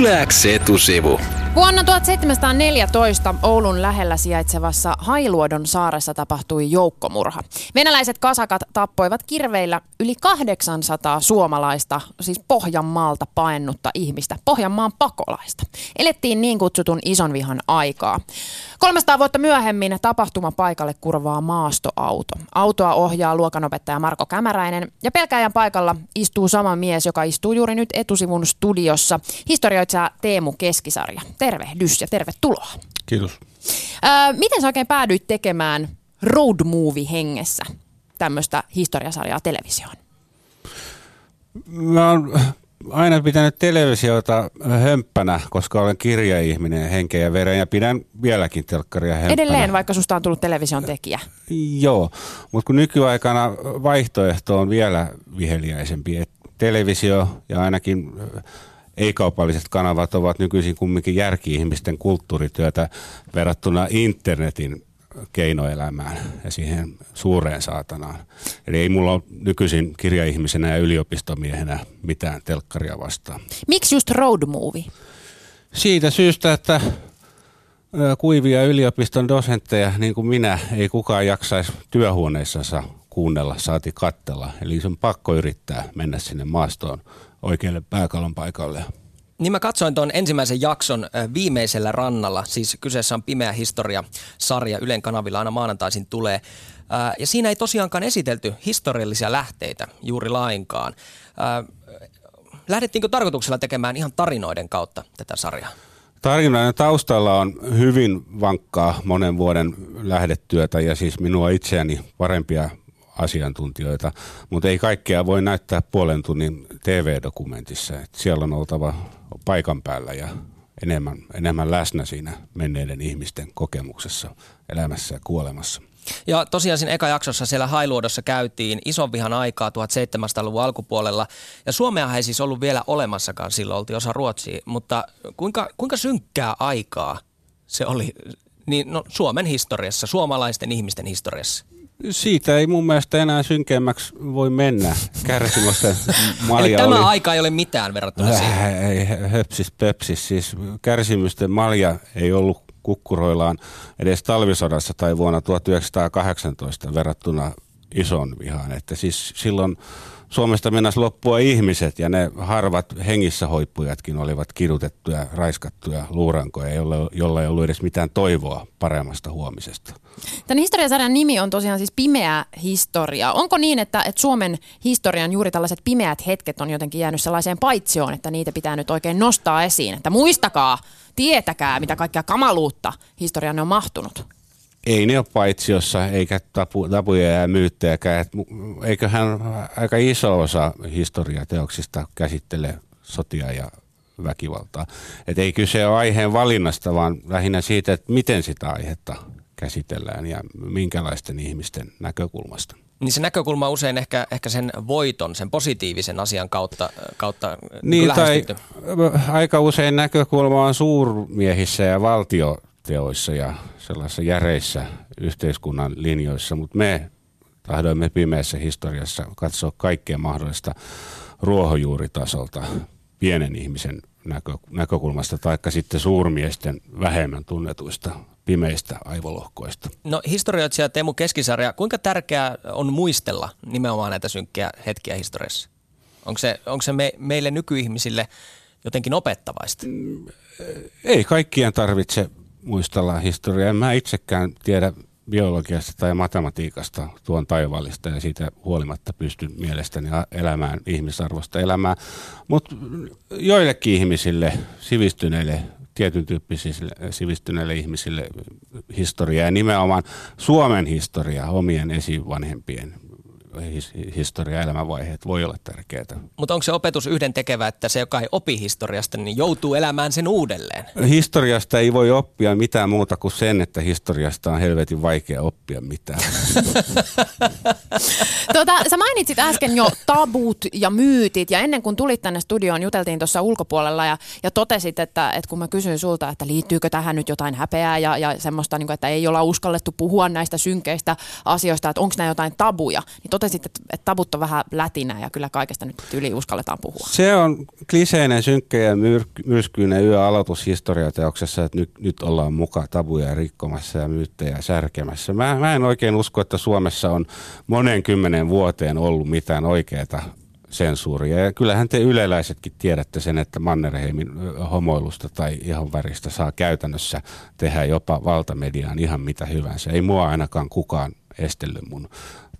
YleX etusivu. Vuonna 1714 Oulun lähellä sijaitsevassa Hailuodon saaressa tapahtui joukkomurha. Venäläiset kasakat tappoivat kirveillä yli 800 suomalaista, siis Pohjanmaalta paennutta ihmistä, Pohjanmaan pakolaista. Elettiin niin kutsutun ison vihan aikaa. 300 vuotta myöhemmin tapahtumapaikalle kurvaa maastoauto. Autoa ohjaa luokanopettaja Marko Kämäräinen ja pelkääjän paikalla istuu sama mies, joka istuu juuri nyt etusivun studiossa, historioitsija Teemu Keskisarja. Tervehdys ja tervetuloa. Kiitos. Miten sä oikein päädyit tekemään road movie -hengessä tämmöistä historiasarjaa televisioon? Mä oon aina pitänyt televisiota hömppänä, koska olen kirjaihminen henkeä ja vereen ja pidän vieläkin telkkaria hömppänä. Edelleen, vaikka susta on tullut television tekijä. Joo, mutta kun nykyaikana vaihtoehto on vielä viheliäisempi, että televisio ja ainakin ei-kaupalliset kanavat ovat nykyisin kumminkin järki-ihmisten kulttuurityötä verrattuna internetin keinoelämään ja siihen suureen saatanaan. Eli ei mulla ole nykyisin kirjaihmisenä ja yliopistomiehenä mitään telkkaria vastaan. Miksi just road movie? Siitä syystä, että kuivia yliopiston dosentteja, niin kuin minä, ei kukaan jaksaisi työhuoneissansa kuunnella, saati kattella. Eli se on pakko yrittää mennä sinne maastoon oikealle pääkallon paikalle. Niin mä katsoin tuon ensimmäisen jakson Viimeisellä rannalla, siis kyseessä on Pimeä historia-sarja, Ylen kanavilla aina maanantaisin tulee. Ja siinä ei tosiaankaan esitelty historiallisia lähteitä juuri lainkaan. Lähdettiinkö tarkoituksella tekemään ihan tarinoiden kautta tätä sarjaa? Tarinoiden taustalla on hyvin vankkaa monen vuoden lähdetyötä ja siis minua itseäni parempia asiantuntijoita, mutta ei kaikkea voi näyttää puolen tunnin TV-dokumentissa. Et siellä on oltava paikan päällä ja enemmän läsnä siinä menneiden ihmisten kokemuksessa, elämässä ja kuolemassa. Ja tosiaan siinä eka jaksossa siellä Hailuodossa käytiin ison vihan aikaa 1700-luvun alkupuolella. Ja Suomea ei siis ollut vielä olemassakaan silloin, oltiin osa Ruotsia. Mutta kuinka synkkää aikaa se oli niin, no, Suomen historiassa, suomalaisten ihmisten historiassa? Siitä ei mun mielestä enää synkeämmäksi voi mennä. Kärsimysten malja eli tämä oli aika ei ole mitään verrattuna siihen. Ei, höpsis pöpsis. Siis kärsimysten malja ei ollut kukkuroillaan edes talvisodassa tai vuonna 1918 verrattuna ison vihaan. Että siis silloin Suomesta mennäs loppua ihmiset ja ne harvat hengissä hoippujatkin olivat kidutettuja, raiskattuja luurankoja, jolla ei ollut edes mitään toivoa paremmasta huomisesta. Tämän historiasarjan nimi on tosiaan siis Pimeä historia. Onko niin, että Suomen historian juuri tällaiset pimeät hetket on jotenkin jäänyt sellaiseen paitsioon, että niitä pitää nyt oikein nostaa esiin? Että muistakaa, tietäkää, mitä kaikkea kamaluutta historiaan on mahtunut. Ei ne ole paitsiossa, eikä tapuja ja myyttejäkään. Eiköhän aika iso osa historiateoksista käsittele sotia ja väkivaltaa. Et ei kyse ole aiheen valinnasta, vaan lähinnä siitä, että miten sitä aihetta käsitellään ja minkälaisten ihmisten näkökulmasta. Niin se näkökulma usein ehkä sen voiton, sen positiivisen asian kautta niin, lähestytty. Aika usein näkökulma on suurmiehissä ja valtioteoissa ja sellaisissa järeissä yhteiskunnan linjoissa, mutta me tahdoimme Pimeässä historiassa katsoa kaikkea mahdollista ruohonjuuritasolta pienen ihmisen näkökulmasta taikka sitten suurmiesten vähemmän tunnetuista pimeistä aivolohkoista. No historioitsija Teemu Keskisarja, kuinka tärkeää on muistella nimenomaan näitä synkkiä hetkiä historiassa? Onko se meille nykyihmisille jotenkin opettavaista? Ei kaikkien tarvitse muistella historiaa. En mä itsekään tiedä biologiasta tai matematiikasta tuon taivaallista ja siitä huolimatta pystyn mielestäni elämään ihmisarvosta elämää. Mutta joillekin ihmisille, sivistyneille, tietyn tyyppisille sivistyneille ihmisille historiaa ja nimenomaan Suomen historiaa, omien esivanhempien historia ja elämänvaiheet voi olla tärkeää. Mutta onko se opetus yhdentekevä, että se, joka ei opi historiasta, niin joutuu elämään sen uudelleen? Historiasta ei voi oppia mitään muuta kuin sen, että historiasta on helvetin vaikea oppia mitään. Sä mainitsit äsken jo tabut ja myytit, ja ennen kuin tulit tänne studioon, juteltiin tuossa ulkopuolella ja totesit, että kun mä kysyin sulta, että liittyykö tähän nyt jotain häpeää ja semmoista, niin kuin, että ei olla uskallettu puhua näistä synkeistä asioista, että onko nämä jotain tabuja, niin totesit, että tabut on vähän lätinää ja kyllä kaikesta nyt yli uskalletaan puhua. Se on kliseinen, synkkä ja myrskyinen yö aloitus historiateoksessa, että nyt ollaan muka tabuja rikkomassa ja myyttejä särkemässä. Mä en oikein usko, että Suomessa on monen 10 vuoteen ollut mitään oikeata sensuuria. Ja kyllähän te yleläisetkin tiedätte sen, että Mannerheimin homoilusta tai ihonväristä saa käytännössä tehdä jopa valtamediaan ihan mitä hyvänsä. Ei mua ainakaan kukaan estellyt mun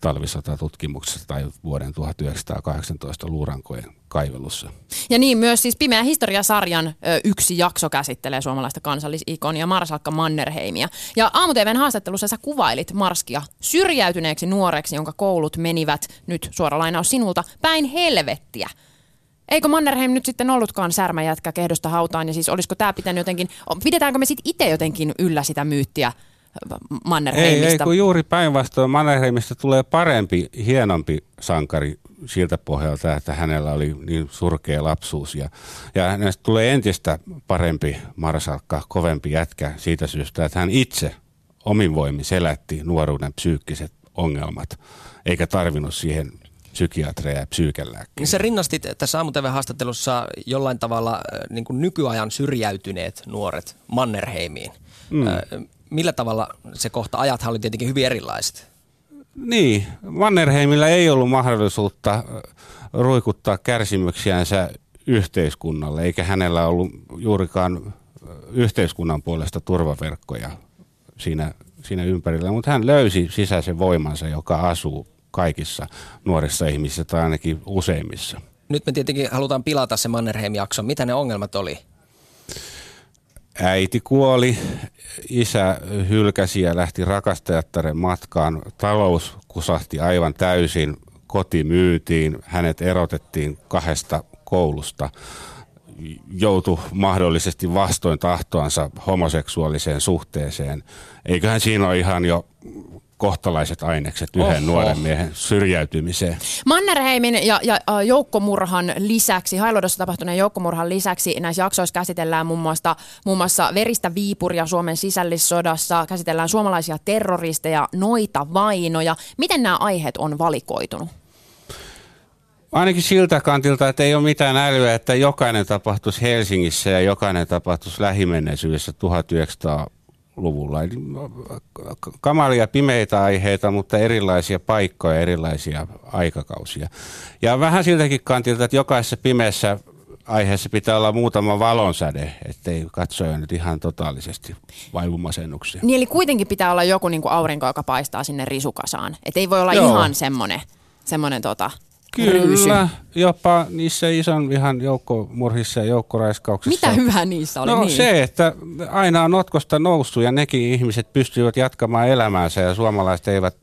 talvisota-tutkimuksessa tai vuoden 1918 luurankojen kaivelussa. Ja niin, myös siis Pimeä historia-sarjan yksi jakso käsittelee suomalaista kansallisikonia Marsalkka Mannerheimia. Ja Aamu-TV:n haastattelussa sä kuvailit Marskia syrjäytyneeksi nuoreksi, jonka koulut menivät, nyt suora lainaus sinulta, päin helvettiä. Eikö Mannerheim nyt sitten ollutkaan särmäjätkä kehdosta hautaan, ja siis olisiko tämä pitänyt jotenkin, pidetäänkö me sitten itse jotenkin yllä sitä myyttiä Mannerheimista? Ei, kun juuri päinvastoin Mannerheimista tulee parempi, hienompi sankari siltä pohjalta, että hänellä oli niin surkea lapsuus. Ja hänestä tulee entistä parempi marsalkka, kovempi jätkä siitä syystä, että hän itse omin voimin selätti nuoruuden psyykkiset ongelmat, eikä tarvinnut siihen psykiatreja ja psyykelääkkiä. Se rinnastit tässä Aamu-TV:n haastattelussa jollain tavalla niin kuin nykyajan syrjäytyneet nuoret Mannerheimiin. Millä tavalla se kohta? Ajathan oli tietenkin hyvin erilaiset. Niin, Mannerheimillä ei ollut mahdollisuutta ruikuttaa kärsimyksiänsä yhteiskunnalle, eikä hänellä ollut juurikaan yhteiskunnan puolesta turvaverkkoja siinä ympärillä, mutta hän löysi sisäisen voimansa, joka asuu kaikissa nuorissa ihmisissä tai ainakin useimmissa. Nyt me tietenkin halutaan pilata se Mannerheim-jakso. Mitä ne ongelmat oli? Äiti kuoli, isä hylkäsi ja lähti rakastajattaren matkaan, talous kusahti aivan täysin, koti myytiin, hänet erotettiin 2 koulusta, joutui mahdollisesti vastoin tahtoansa homoseksuaaliseen suhteeseen. Eiköhän siinä ole ihan jo kohtalaiset ainekset yhden nuoren miehen syrjäytymiseen. Mannerheimin ja joukkomurhan lisäksi, Hailuodossa tapahtuneen joukkomurhan lisäksi näissä jaksoissa käsitellään muun muassa veristä Viipuria Suomen sisällissodassa, käsitellään suomalaisia terroristeja, noita vainoja. Miten nämä aiheet on valikoitunut? Ainakin siltä kantilta, että ei ole mitään älyä, että jokainen tapahtuisi Helsingissä ja jokainen tapahtuisi lähimenneisyydessä 1900-luvulla. Kamalia pimeitä aiheita, mutta erilaisia paikkoja, erilaisia aikakausia. Ja vähän siltäkin kantilta, että jokaisessa pimeässä aiheessa pitää olla muutama valonsäde, ettei katsoja nyt ihan totaalisesti vaivu masennukseen. Niin, eli kuitenkin pitää olla joku niin kuin aurinko, joka paistaa sinne risukasaan. Että ei voi olla ihan semmoinen Kyllä, ryysy. Jopa niissä ison vihan joukkomurhissa ja joukkoraiskauksissa. Mitä hyvää niissä oli? No niin. Se, että aina on notkosta noussut ja nekin ihmiset pystyivät jatkamaan elämäänsä ja suomalaiset eivät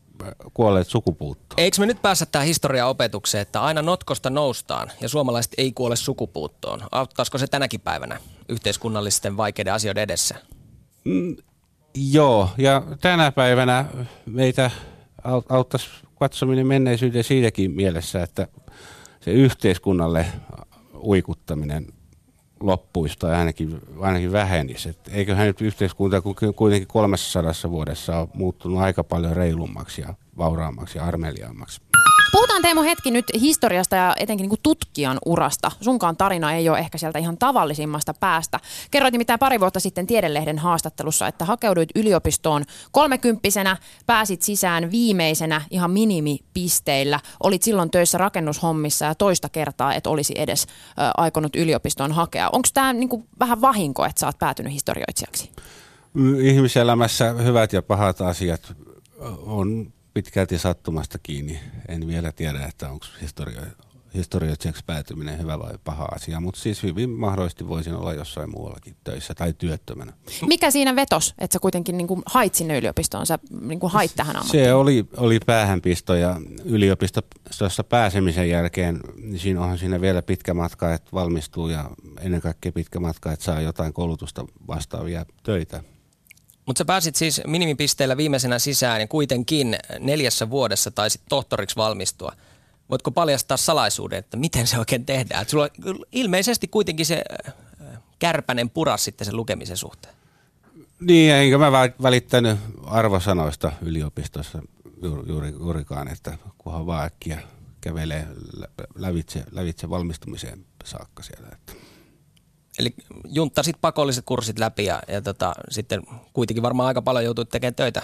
kuolleet sukupuuttoon. Eikö me nyt päästä tähän historiaopetukseen, että aina notkosta noustaan ja suomalaiset ei kuole sukupuuttoon? Auttaisiko se tänäkin päivänä yhteiskunnallisten vaikeiden asioiden edessä? Joo, ja tänä päivänä meitä auttaisi katsominen menneisyyden siitäkin mielessä, että se yhteiskunnalle uikuttaminen loppuisi tai ainakin vähenisi. Et eiköhän nyt yhteiskunta kuitenkin 300 vuodessa on muuttunut aika paljon reilummaksi ja vauraammaksi ja armeliaammaksi. Puhutaan, Teemu, hetki nyt historiasta ja etenkin niin kuin tutkijan urasta. Sunkaan tarina ei ole ehkä sieltä ihan tavallisimmasta päästä. Kerroit nimittäin pari vuotta sitten Tiedelehden haastattelussa, että hakeuduit yliopistoon 30-vuotiaana, pääsit sisään viimeisenä ihan minimipisteillä. Olit silloin töissä rakennushommissa ja toista kertaa et olisi edes aikonut yliopistoon hakea. Onko tämä niin kuin vähän vahinko, että sä oot päätynyt historioitsijaksi? Ihmiselämässä hyvät ja pahat asiat on pitkälti sattumasta kiinni. En vielä tiedä, että onko historioitsijaksi päätyminen hyvä vai paha asia, mutta siis hyvin mahdollisesti voisin olla jossain muuallakin töissä tai työttömänä. Mikä siinä vetos, että sä kuitenkin niin kuin hait sinne yliopistoon, sä niin kuin hait tähän ammattiin? Se oli päähänpisto, ja yliopistossa pääsemisen jälkeen niin siinä onhan vielä pitkä matka, että valmistuu, ja ennen kaikkea pitkä matka, että saa jotain koulutusta vastaavia töitä. Mutta sä pääsit siis minimipisteellä viimeisenä sisään ja kuitenkin 4 vuodessa taisit tohtoriksi valmistua. Voitko paljastaa salaisuuden, että miten se oikein tehdään? Et sulla ilmeisesti kuitenkin se kärpänen puras sitten sen lukemisen suhteen. Niin, enkä mä välittänyt arvosanoista yliopistossa. juurikaan, että kunhan vaan äkkiä kävelee lävitse valmistumiseen saakka siellä. Että. Eli junttaa sitten pakolliset kurssit läpi ja sitten kuitenkin varmaan aika paljon joutuu tekemään töitä.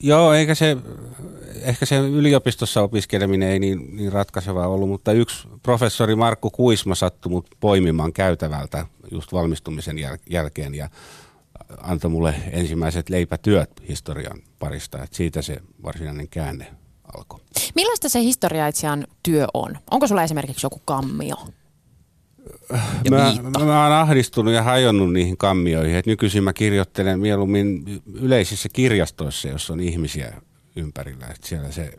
Joo, eikä se, ehkä se yliopistossa opiskeleminen ei niin ratkaisevaa ollut, mutta yksi professori Markku Kuisma sattui mut poimimaan käytävältä just valmistumisen jälkeen ja antoi mulle ensimmäiset leipätyöt historian parista, että siitä se varsinainen käänne alkoi. Millaista se historiaitsijan työ on? Onko sulla esimerkiksi joku kammio? Mä oon ahdistunut ja hajonnut niihin kammioihin. Et nykyisin mä kirjoittelen mieluummin yleisissä kirjastoissa, jossa on ihmisiä ympärillä. Et siellä se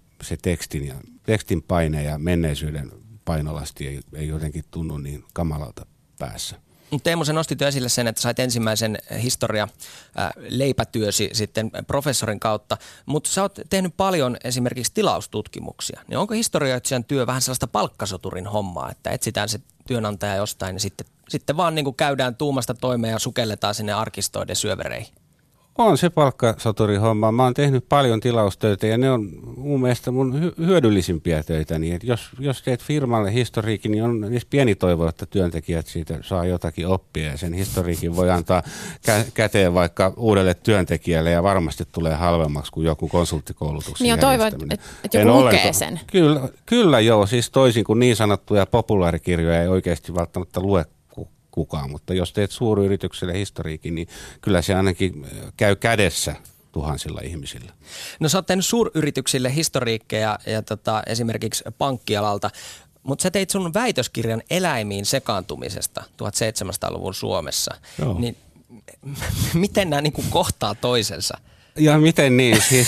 tekstin paine ja menneisyyden painolasti ei jotenkin tunnu niin kamalalta päässä. Teemu, sä nostit jo esille sen, että sait ensimmäisen historia-leipätyösi sitten professorin kautta, mutta sä oot tehnyt paljon esimerkiksi tilaustutkimuksia. Niin onko historioitsijan työ vähän sellaista palkkasoturin hommaa, että etsitään se työnantaja jostain ja sitten vaan niin kuin käydään tuumasta toimeen ja sukelletaan sinne arkistoiden syövereihin? On se palkkasoturin homma. Mä oon tehnyt paljon tilaustöitä ja ne on mun mielestä mun hyödyllisimpiä töitä. Niin, että jos teet firmalle historiikin, niin on edes pieni toivo, että työntekijät siitä saa jotakin oppia. Ja sen historiikin voi antaa käteen vaikka uudelle työntekijälle ja varmasti tulee halvemmaksi kuin joku konsulttikoulutuksen järjestäminen. Niin on toivo, että joku lukee sen. Kyllä joo, siis toisin kuin niin sanottuja populaarikirjoja ei oikeasti välttämättä lue kukaan, mutta jos teet suuryritykselle historiikin, niin kyllä se ainakin käy kädessä tuhansilla ihmisillä. No sä oot tehnyt suuryrityksille historiikkeja ja esimerkiksi pankkialalta, mutta sä teit sun väitöskirjan eläimiin sekaantumisesta 1700-luvun Suomessa. Niin, miten nämä niinku kohtaa toisensa? Ja miten niin? Siis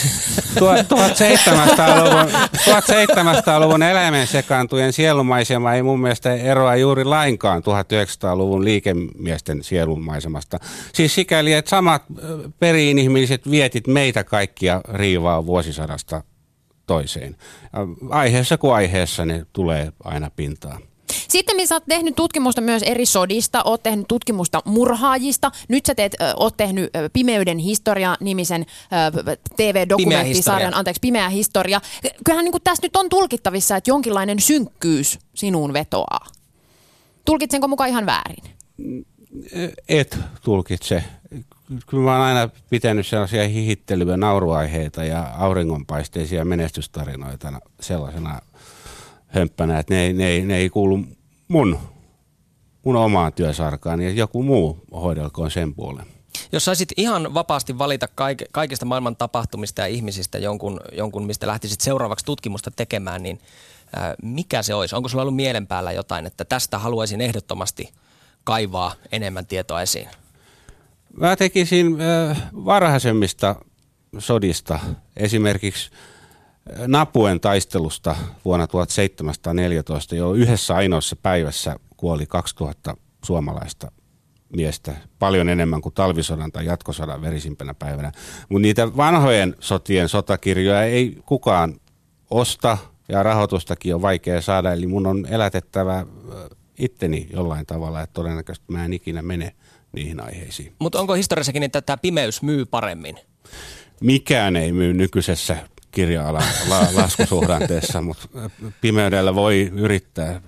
1700-luvun eläimen sekaantujen sielumaisema ei mun mielestä eroa juuri lainkaan 1900-luvun liikemiesten sielumaisemasta. Siis sikäli, että samat peri-inhimilliset vietit meitä kaikkia riivaa vuosisadasta toiseen. Aiheessa kuin aiheessa ne tulee aina pintaan. Sitten sä oot tehnyt tutkimusta myös eri sodista, oot tehnyt tutkimusta murhaajista. Nyt sä oot tehnyt Pimeyden historia-nimisen TV-dokumenttisarjan, Pimeä historia. Kyllähän niin kuin tässä nyt on tulkittavissa, että jonkinlainen synkkyys sinuun vetoaa. Tulkitsenko mukaan ihan väärin? Et tulkitse. Kyllä mä oon aina pitänyt sellaisia hihittelyä, nauruaiheita ja auringonpaisteisia menestystarinoita sellaisena hömppänä, että ne ei kuulu mun omaan työsarkaan, ja joku muu hoidelkoon sen puolen. Jos saisit ihan vapaasti valita kaikista maailman tapahtumista ja ihmisistä jonkun, mistä lähtisit seuraavaksi tutkimusta tekemään, niin mikä se olisi? Onko sulla ollut mielen päällä jotain, että tästä haluaisin ehdottomasti kaivaa enemmän tietoa esiin? Mä tekisin varhaisemmista sodista, esimerkiksi Napuen taistelusta vuonna 1714, jo yhdessä ainoassa päivässä kuoli 2000 suomalaista miestä, paljon enemmän kuin talvisodan tai jatkosodan verisimpänä päivänä. Mutta niitä vanhojen sotien sotakirjoja ei kukaan osta ja rahoitustakin on vaikea saada, eli mun on elätettävä itteni jollain tavalla, että todennäköisesti mä en ikinä mene niihin aiheisiin. Mutta onko historiassakin, että tämä pimeys myy paremmin? Mikään ei myy nykyisessä kirja-alan laskusuhdanteessa, mutta pimeydellä voi yrittää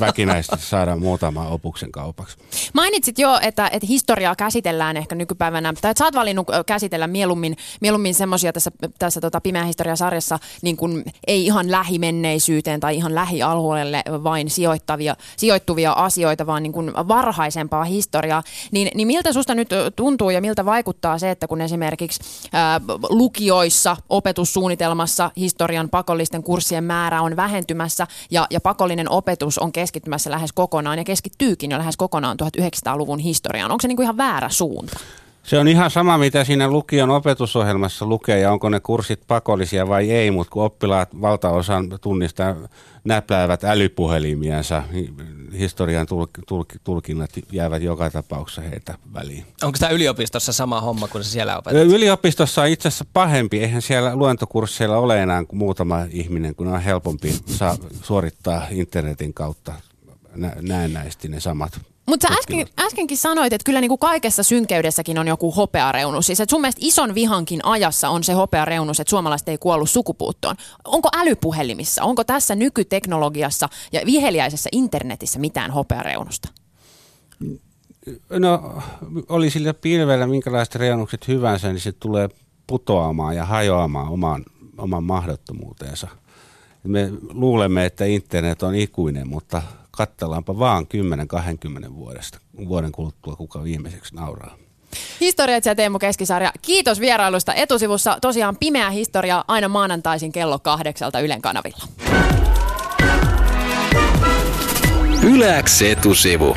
väkinäisesti saada muutama opuksen kaupaksi. Mainitsit jo, että historiaa käsitellään ehkä nykypäivänä, tai että sä oot valinnut käsitellä mieluummin semmoisia tässä Pimeä historia-sarjassa, niin kuin ei ihan lähimenneisyyteen tai ihan lähialueelle vain sijoittuvia asioita, vaan niin kuin varhaisempaa historiaa. Niin miltä susta nyt tuntuu ja miltä vaikuttaa se, että kun esimerkiksi lukioissa opetussuunnitelmassa historian pakollisten kurssien määrä on vähentymässä ja pakollinen opetus on keskittymässä lähes kokonaan ja keskittyykin jo lähes kokonaan 1900-luvun historiaan. Onko se niin kuin ihan väärä suunta? Se on ihan sama, mitä siinä lukion opetusohjelmassa lukee ja onko ne kurssit pakollisia vai ei, mutta kun oppilaat valtaosan tunnista näpläävät älypuhelimiänsä, niin historian tulkinnat jäävät joka tapauksessa heitä väliin. Onko tämä yliopistossa sama homma kuin se siellä opetat? Yliopistossa on itse asiassa pahempi. Eihän siellä luentokursseilla ole enää muutama ihminen, kun on helpompi suorittaa internetin kautta näennäisesti ne samat. Mutta sä äskenkin sanoit, että kyllä niinku kaikessa synkeydessäkin on joku hopeareunus. Siis sun mielestä ison vihankin ajassa on se hopeareunus, että suomalaiset ei kuollut sukupuuttoon. Onko älypuhelimissa, onko tässä nykyteknologiassa ja viheliäisessä internetissä mitään hopeareunusta? No, oli sillä pilvellä minkälaiset reunukset hyvänsä, niin se tulee putoamaan ja hajoamaan oman mahdottomuuteensa. Me luulemme, että internet on ikuinen, mutta katsellaanpa vaan 10-20 vuoden kuluttua, kuka viimeiseksi nauraa. Historioitsija Teemu Keskisarja, kiitos vierailusta. Etusivussa tosiaan Pimeä historia aina maanantaisin kello 8 Ylen kanavilla. YleX etusivu.